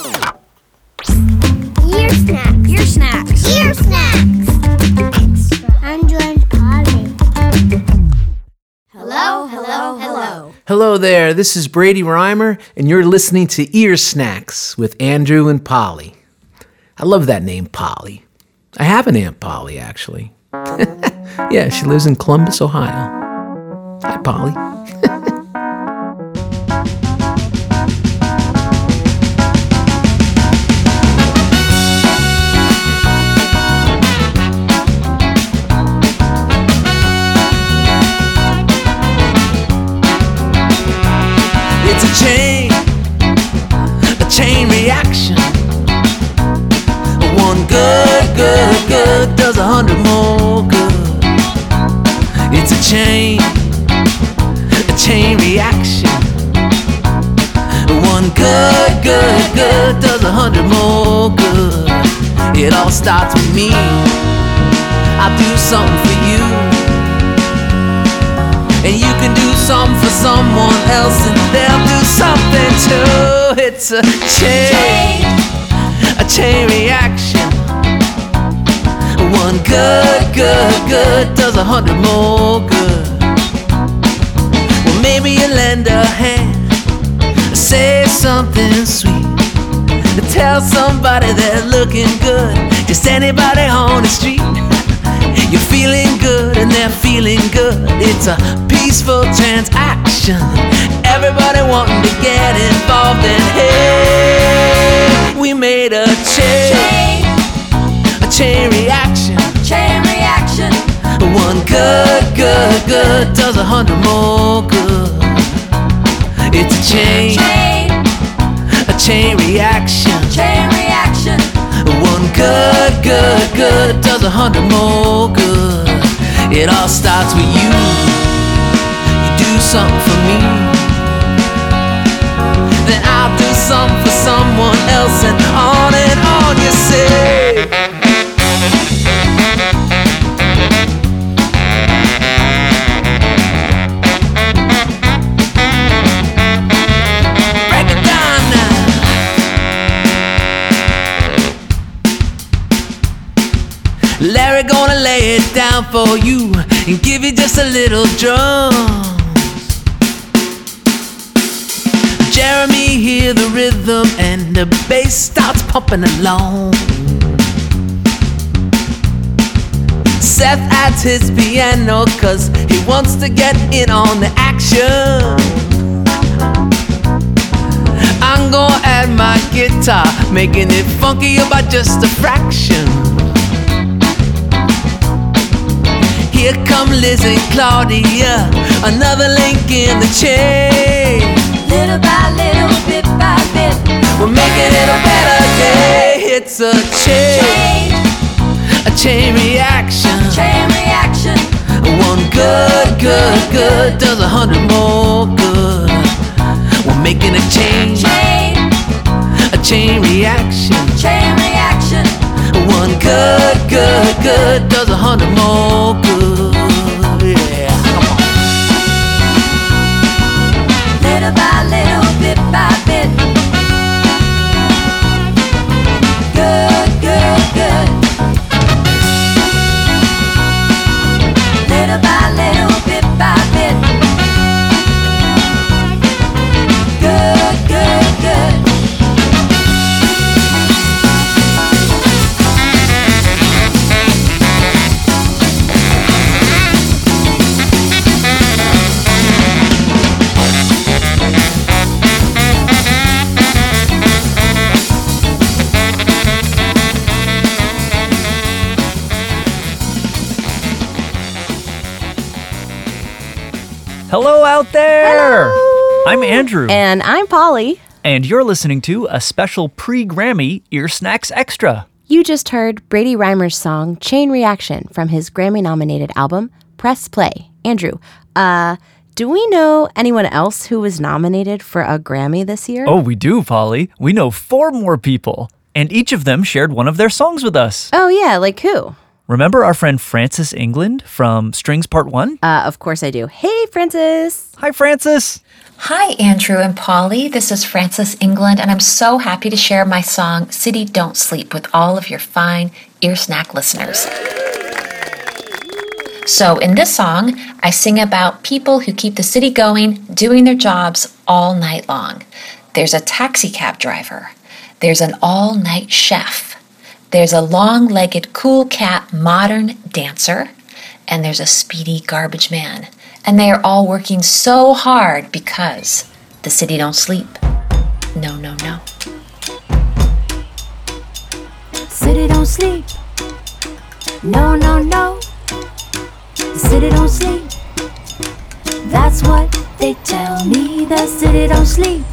Ear snacks. Ear snacks. Ear snacks. I'm Jordan Polly. Hello, hello, hello. Hello there. This is Brady Rymer, and you're listening to Ear Snacks with Andrew and Polly. I love that name, Polly. I have an Aunt Polly, actually. Yeah, she lives in Columbus, Ohio. Hi, Polly. It's a chain reaction. One good does 100 more good. It's a chain reaction. One good does 100 more good. It all starts with me. I'll do something for you, and you can do something for someone else, and they'll do something too. It's a chain reaction. One good does 100 more good. Well, maybe you lend a hand, say something sweet, to tell somebody they're looking good, just anybody on the street. You're feeling good and they're feeling good. It's a peaceful transaction. Everybody wanting to get involved, and hey, we made a chain reaction. Chain reaction. One good does 100 more good. It's a chain reaction. Chain reaction. One good does 100 more good. It all starts with you. You do something for me, then I'll do something for someone else, and on you say. Larry gonna lay it down for you and give you just a little drums. Jeremy hear the rhythm and the bass starts pumping along. Seth adds his piano 'cause he wants to get in on the action. I'm gonna add my guitar, making it funkier by just a fraction. Here come Liz and Claudia, another link in the chain. Little by little, bit by bit, we're making it a better day. It's a chain reaction. Chain reaction. One good does 100 more good. We're making a chain reaction. Chain reaction. One good does 100 more good. Yeah, come on. Little by little, bit by bit. Good. Little by little, bit by bit. Good. Hello out there! Hello. I'm Andrew. And I'm Polly. And you're listening to a special pre-Grammy Ear Snacks Extra. You just heard Brady Rymer's song, Chain Reaction, from his Grammy-nominated album, Press Play. Andrew, do we know anyone else who was nominated for a Grammy this year? Oh, we do, Polly. We know 4 more people, and each of them shared one of their songs with us. Oh yeah, like who? Remember our friend Francis England from Strings Part 1? Of course I do. Hey, Francis. Hi, Francis. Hi, Andrew and Polly. This is Francis England, and I'm so happy to share my song, City Don't Sleep, with all of your fine Ear Snack listeners. So in this song, I sing about people who keep the city going, doing their jobs all night long. There's a taxi cab driver. There's an all-night chef. There's a long-legged, cool cat, modern dancer. And there's a speedy garbage man. And they are all working so hard because the city don't sleep. No, no, no. City don't sleep. No, no, no. The city don't sleep. That's what they tell me. The city don't sleep.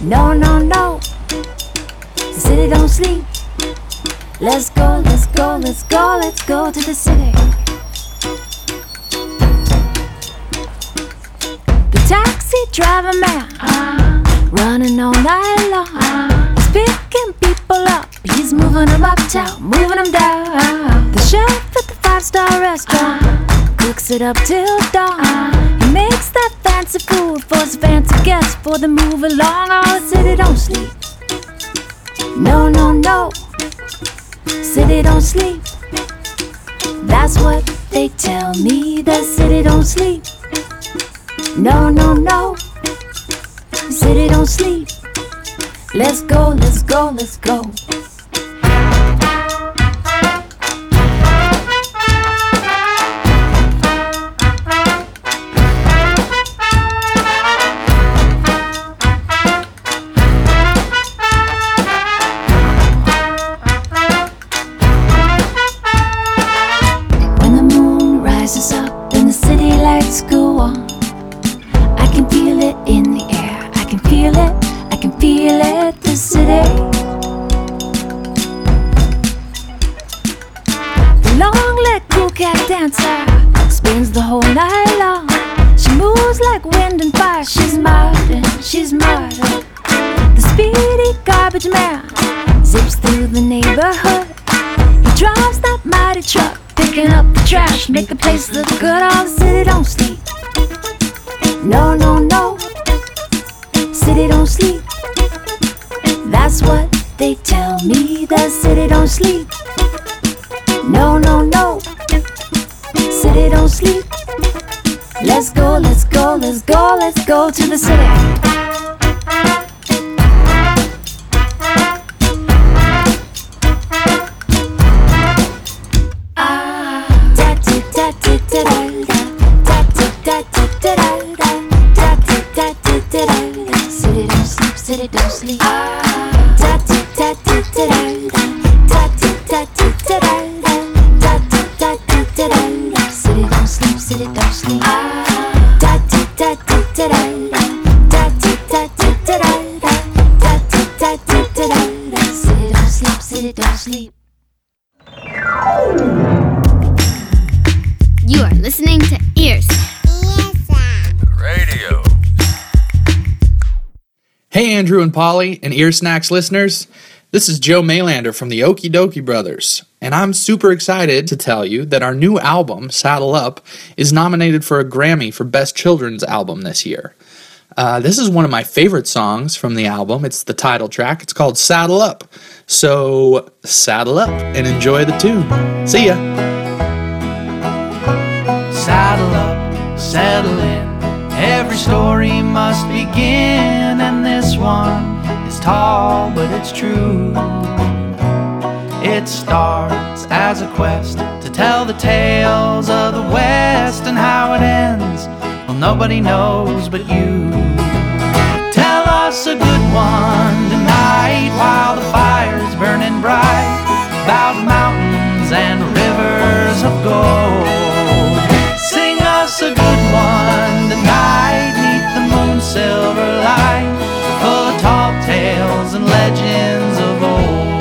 No, no, no. The city don't sleep. Let's go, let's go, let's go, let's go to the city. The taxi driver man, running all night long, he's picking people up, he's moving them uptown, moving them down. The chef at the five-star restaurant, cooks it up till dawn. He makes that fancy food for his fancy guests, for the move along. Oh, the city don't sleep. No, no, no. City don't sleep. That's what they tell me. The city don't sleep. No, no, no. City don't sleep. Let's go, let's go, let's go. Make the place look good, all the city don't sleep. No, no, no. City don't sleep. That's what they tell me. The city don't sleep. No, no, no. City don't sleep. Let's go, let's go, let's go, let's go to the city. Andrew and Polly and Ear Snacks listeners, this is Joe Maylander from the Okee Dokee Brothers, and I'm super excited to tell you that our new album, Saddle Up, is nominated for a Grammy for Best Children's Album this year. This is one of my favorite songs from the album. It's the title track. It's called Saddle Up. So, saddle up and enjoy the tune. See ya. Saddle up, settle in. Every story must begin, and this one is tall, but it's true. It starts as a quest to tell the tales of the West, and how it ends, well, nobody knows but you. Tell us a good one tonight, while the fire's burning bright, about mountains and rivers of gold. Sing us a good one tonight, neath the moon's silver light, full of tall tales and legends of old.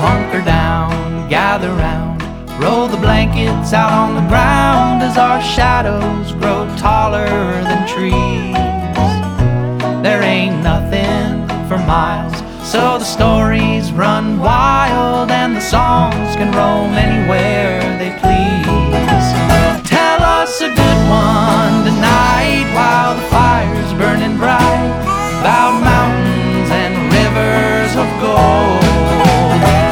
Hunker down, gather round, roll the blankets out on the ground, as our shadows grow taller than trees. There ain't nothing for miles, so the stories run wild and the songs can roam anywhere they please. Tell us a good one tonight while the fire's burning bright, about mountains and rivers of gold.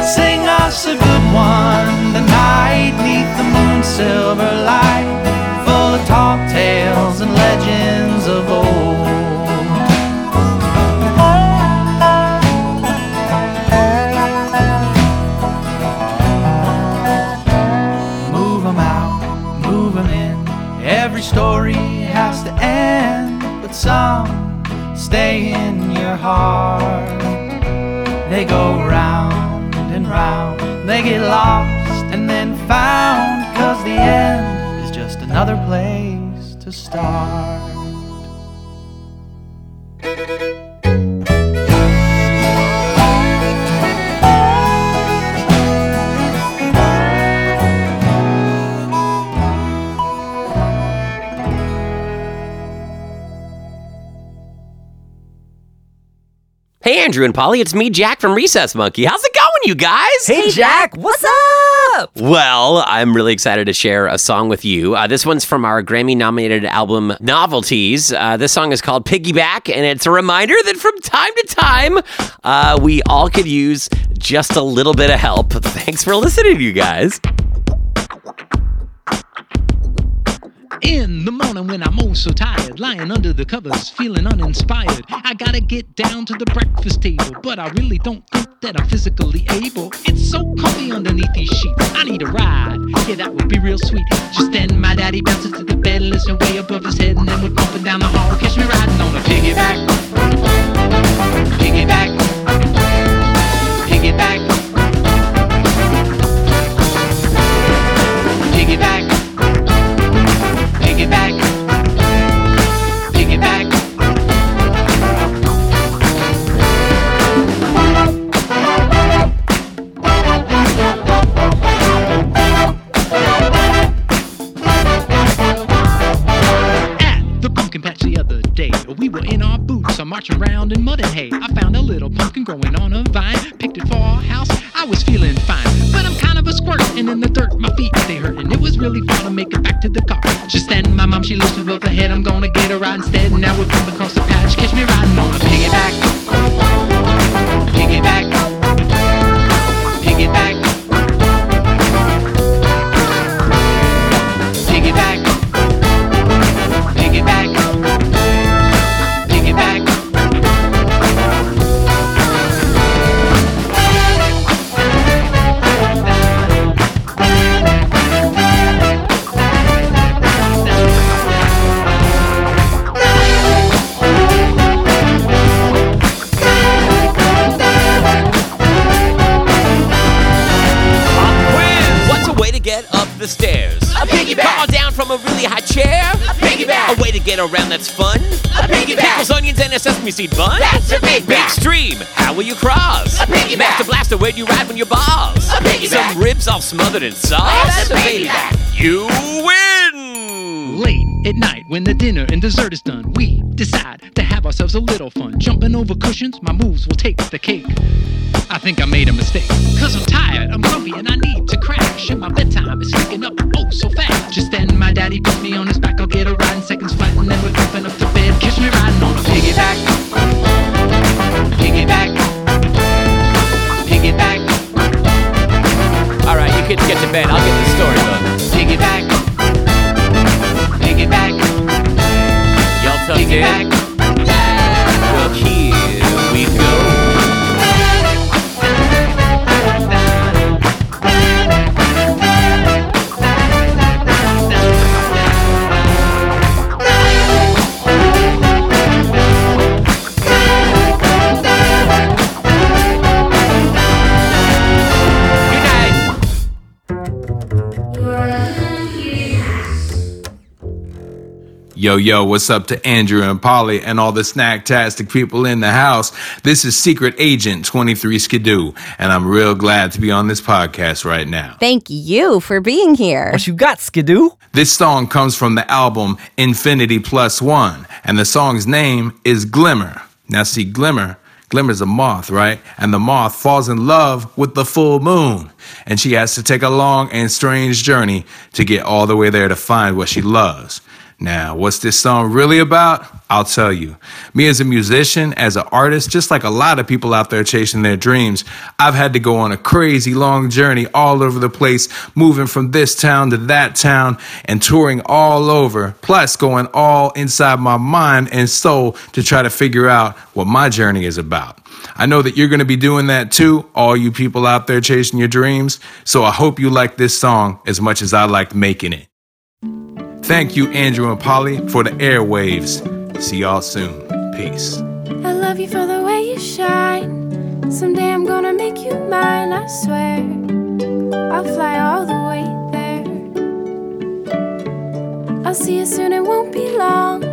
Sing us a good one tonight 'neath the moon's silver light, full of tall tales and legends of old. Story has to end, but some stay in your heart. They go round and round, they get lost and then found, 'cause the end is just another place to start. Hey, Andrew and Polly, it's me, Jack, from Recess Monkey. How's it going, you guys? Hey, Jack, what's up? Well, I'm really excited to share a song with you. This one's from our Grammy-nominated album, Novelties. This song is called Piggyback, and it's a reminder that from time to time, we all could use just a little bit of help. Thanks for listening, you guys. In the morning when I'm oh so tired, lying under the covers, feeling uninspired, I gotta get down to the breakfast table, but I really don't think that I'm physically able. It's so comfy underneath these sheets, I need a ride, yeah, that would be real sweet. Just then my daddy bounces to the bed, listen way above his head, and then we're bumping down the hall, catch me riding on a piggyback. Piggyback. Piggyback. Piggyback. Piggyback, piggyback. At the pumpkin patch the other day, we were in our boots, I'm marching around in mud and hay. I found a little pumpkin growing on a vine, picked it for our house, I was feeling fine. But I'm kind of a squirt, and in the dirt my feet, they hurt, and it was really fun to make it back to the car. Just then my mom, she lifts me above the head, I'm gonna get a ride instead, and now we're bumping across the patch, catch me riding on a piggyback. Piggyback. Piggyback. Piggyback. Piggyback. Piggyback. The stairs. A piggyback. Fall down from a really high chair. A piggyback. A way to get around that's fun. A piggyback. Pickles, onions, and a sesame seed bun. That's a big back. Big stream. How will you cross? A piggyback. Master Blaster, where'd you ride when you balls? A piggyback. Some ribs all smothered in sauce. That's a piggyback. You win. Late at night when the dinner and dessert is done, we decide to have ourselves a little fun. Jumping over cushions, my moves will take the cake. I think I made a mistake, 'cause I'm tired, I'm grumpy, and I need to crash, and my bedtime is sneaking up oh so fast. Just then my daddy put me on his back, I'll get a ride in seconds flat, and then we're jumping up to bed, catch me riding on a piggyback. Piggyback. Piggyback. Alright, you kids get to bed, I'll get the story done. Piggyback. Piggyback. Y'all tucked in? Well, here we go. Yo, yo, what's up to Andrew and Polly and all the snacktastic people in the house? This is Secret Agent 23 Skidoo, and I'm real glad to be on this podcast right now. Thank you for being here. What you got, Skidoo? This song comes from the album Infinity Plus One, and the song's name is Glimmer. Now, see, Glimmer Glimmer's a moth, right? And the moth falls in love with the full moon. And she has to take a long and strange journey to get all the way there to find what she loves. Now, what's this song really about? I'll tell you. Me as a musician, as an artist, just like a lot of people out there chasing their dreams, I've had to go on a crazy long journey all over the place, moving from this town to that town and touring all over, plus going all inside my mind and soul to try to figure out what my journey is about. I know that you're going to be doing that too, all you people out there chasing your dreams. So I hope you like this song as much as I liked making it. Thank you, Andrew and Polly, for the airwaves. See y'all soon. Peace. I love you for the way you shine. Someday I'm gonna make you mine, I swear. I'll fly all the way there. I'll see you soon, it won't be long.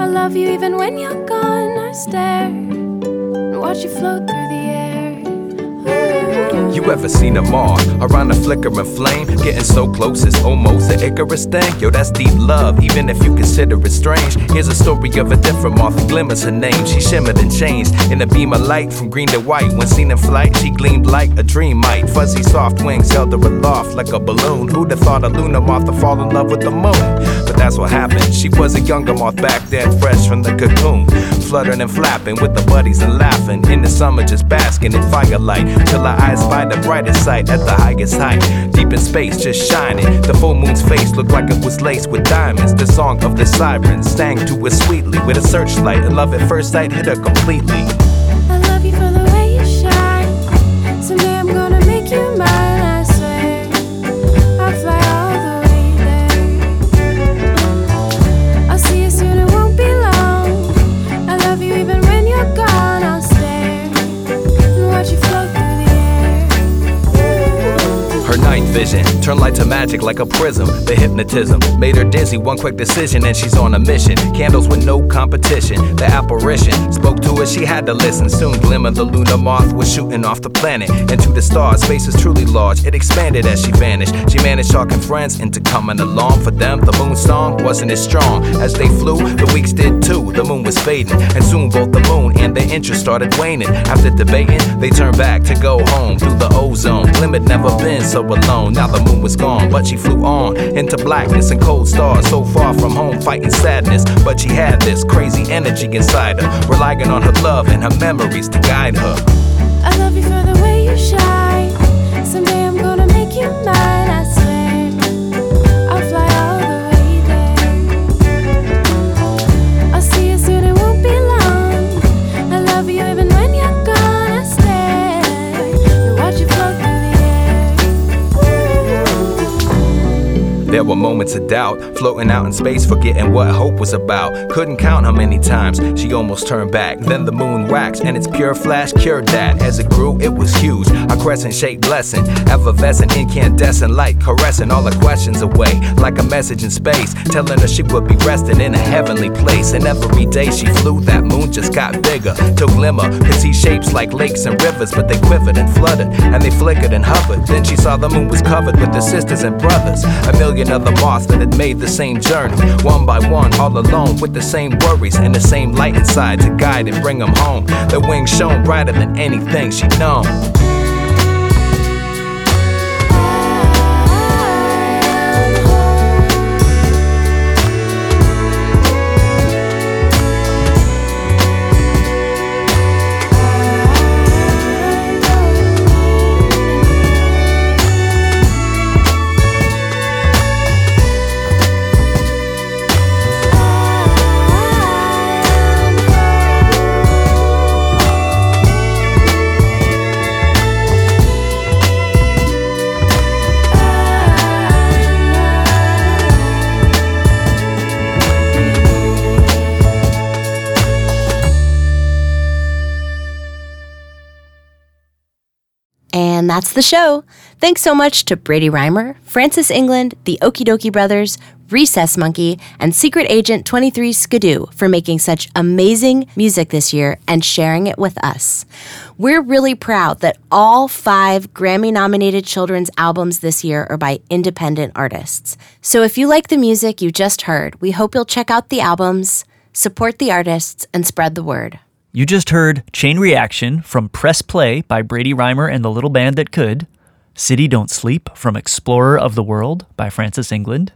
I love you even when you're gone. I stare and watch you float through the air. You ever seen a moth around a flickering flame? Getting so close, it's almost an Icarus thing. Yo, that's deep love, even if you consider it strange. Here's a story of a different moth, Glimmer's her name. She shimmered and changed in a beam of light from green to white. When seen in flight, she gleamed like a dream might. Fuzzy soft wings held her aloft like a balloon. Who'd have thought a lunar moth would fall in love with the moon? But that's what happened. She was a younger moth back then, fresh from the cocoon. Fluttering and flapping with the buddies and laughing. In the summer, just basking in firelight. Till our eyes find the brightest sight at the highest height. Deep in space, just shining. The full moon's face looked like it was laced with diamonds. The song of the sirens sang to us sweetly with a searchlight. And love at first sight hit her completely. I love you for the way you shine. Someday I'm gonna make you mine, I swear. I'll fly all the way there. I'll see you soon, it won't be long. I love you even when you're gone. I'll stare and watch you float. Her night vision turned light to magic like a prism. The hypnotism made her dizzy, one quick decision and she's on a mission. Candles with no competition, the apparition spoke to her, she had to listen. Soon Glimmer, the lunar moth, was shooting off the planet into the stars. Space is truly large, it expanded as she vanished. She managed talking friends into coming along. For them, the moon song wasn't as strong. As they flew, the weeks did too, the moon was fading. And soon both the moon and their interest started waning. After debating, they turned back to go home through the ozone. Glimmer never been so alone, now the moon was gone, but she flew on into blackness and cold stars. So far from home, fighting sadness, but she had this crazy energy inside her, relying on her love and her memories to guide her. I love you for the way you shine. Someday I'm gonna make you mine, I swear. I'll fly all the way there. I'll see you soon, it won't be long. I love you even when you're gone. I stare and watch you float. There were moments of doubt, floating out in space, forgetting what hope was about. Couldn't count how many times she almost turned back. Then the moon waxed, and its pure flash cured that. As it grew, it was huge, a crescent-shaped blessing. Effervescent, incandescent light, caressing all her questions away. Like a message in space, telling her she would be resting in a heavenly place. And every day she flew, that moon just got bigger. Till Glimmer could see shapes like lakes and rivers, but they quivered and fluttered, and they flickered and hovered. Then she saw the moon was covered with her sisters and brothers. A million other moths that had made the same journey, one by one, all alone, with the same worries and the same light inside to guide and bring them home. Their wings shone brighter than anything she'd known. And that's the show. Thanks so much to Brady Rymer, Francis England, the Okee Dokee Brothers, Recess Monkey, and Secret Agent 23 Skidoo for making such amazing music this year and sharing it with us. We're really proud that all 5 Grammy-nominated children's albums this year are by independent artists. So if you like the music you just heard, we hope you'll check out the albums, support the artists, and spread the word. You just heard Chain Reaction from Press Play by Brady Rymer and the Little Band That Could, City Don't Sleep from Explorer of the World by Francis England,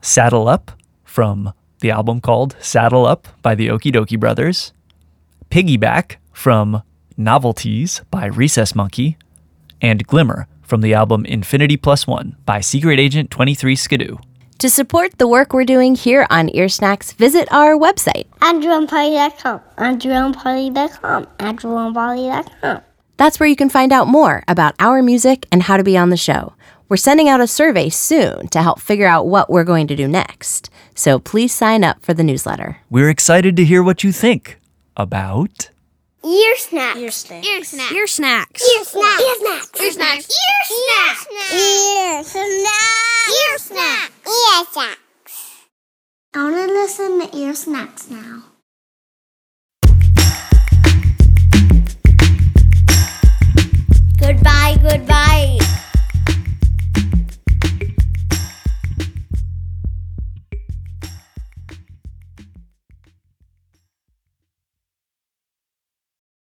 Saddle Up from the album called Saddle Up by the Okee Dokee Brothers, Piggyback from Novelties by Recess Monkey, and Glimmer from the album Infinity Plus One by Secret Agent 23 Skidoo. To support the work we're doing here on Ear Snacks, visit our website. AndrewandPolly.com, AndrewandPolly.com, AndrewandPolly.com. That's where you can find out more about our music and how to be on the show. We're sending out a survey soon to help figure out what we're going to do next. So please sign up for the newsletter. We're excited to hear what you think about... Ear Snacks. Ear Snacks. Ear Snacks. Ear Snacks. Ear Snacks. Ear Snacks. Ear Snacks. Ear Snacks. Ear Snacks. Ear Snacks. I want to listen to Ear Snacks now. Goodbye, goodbye.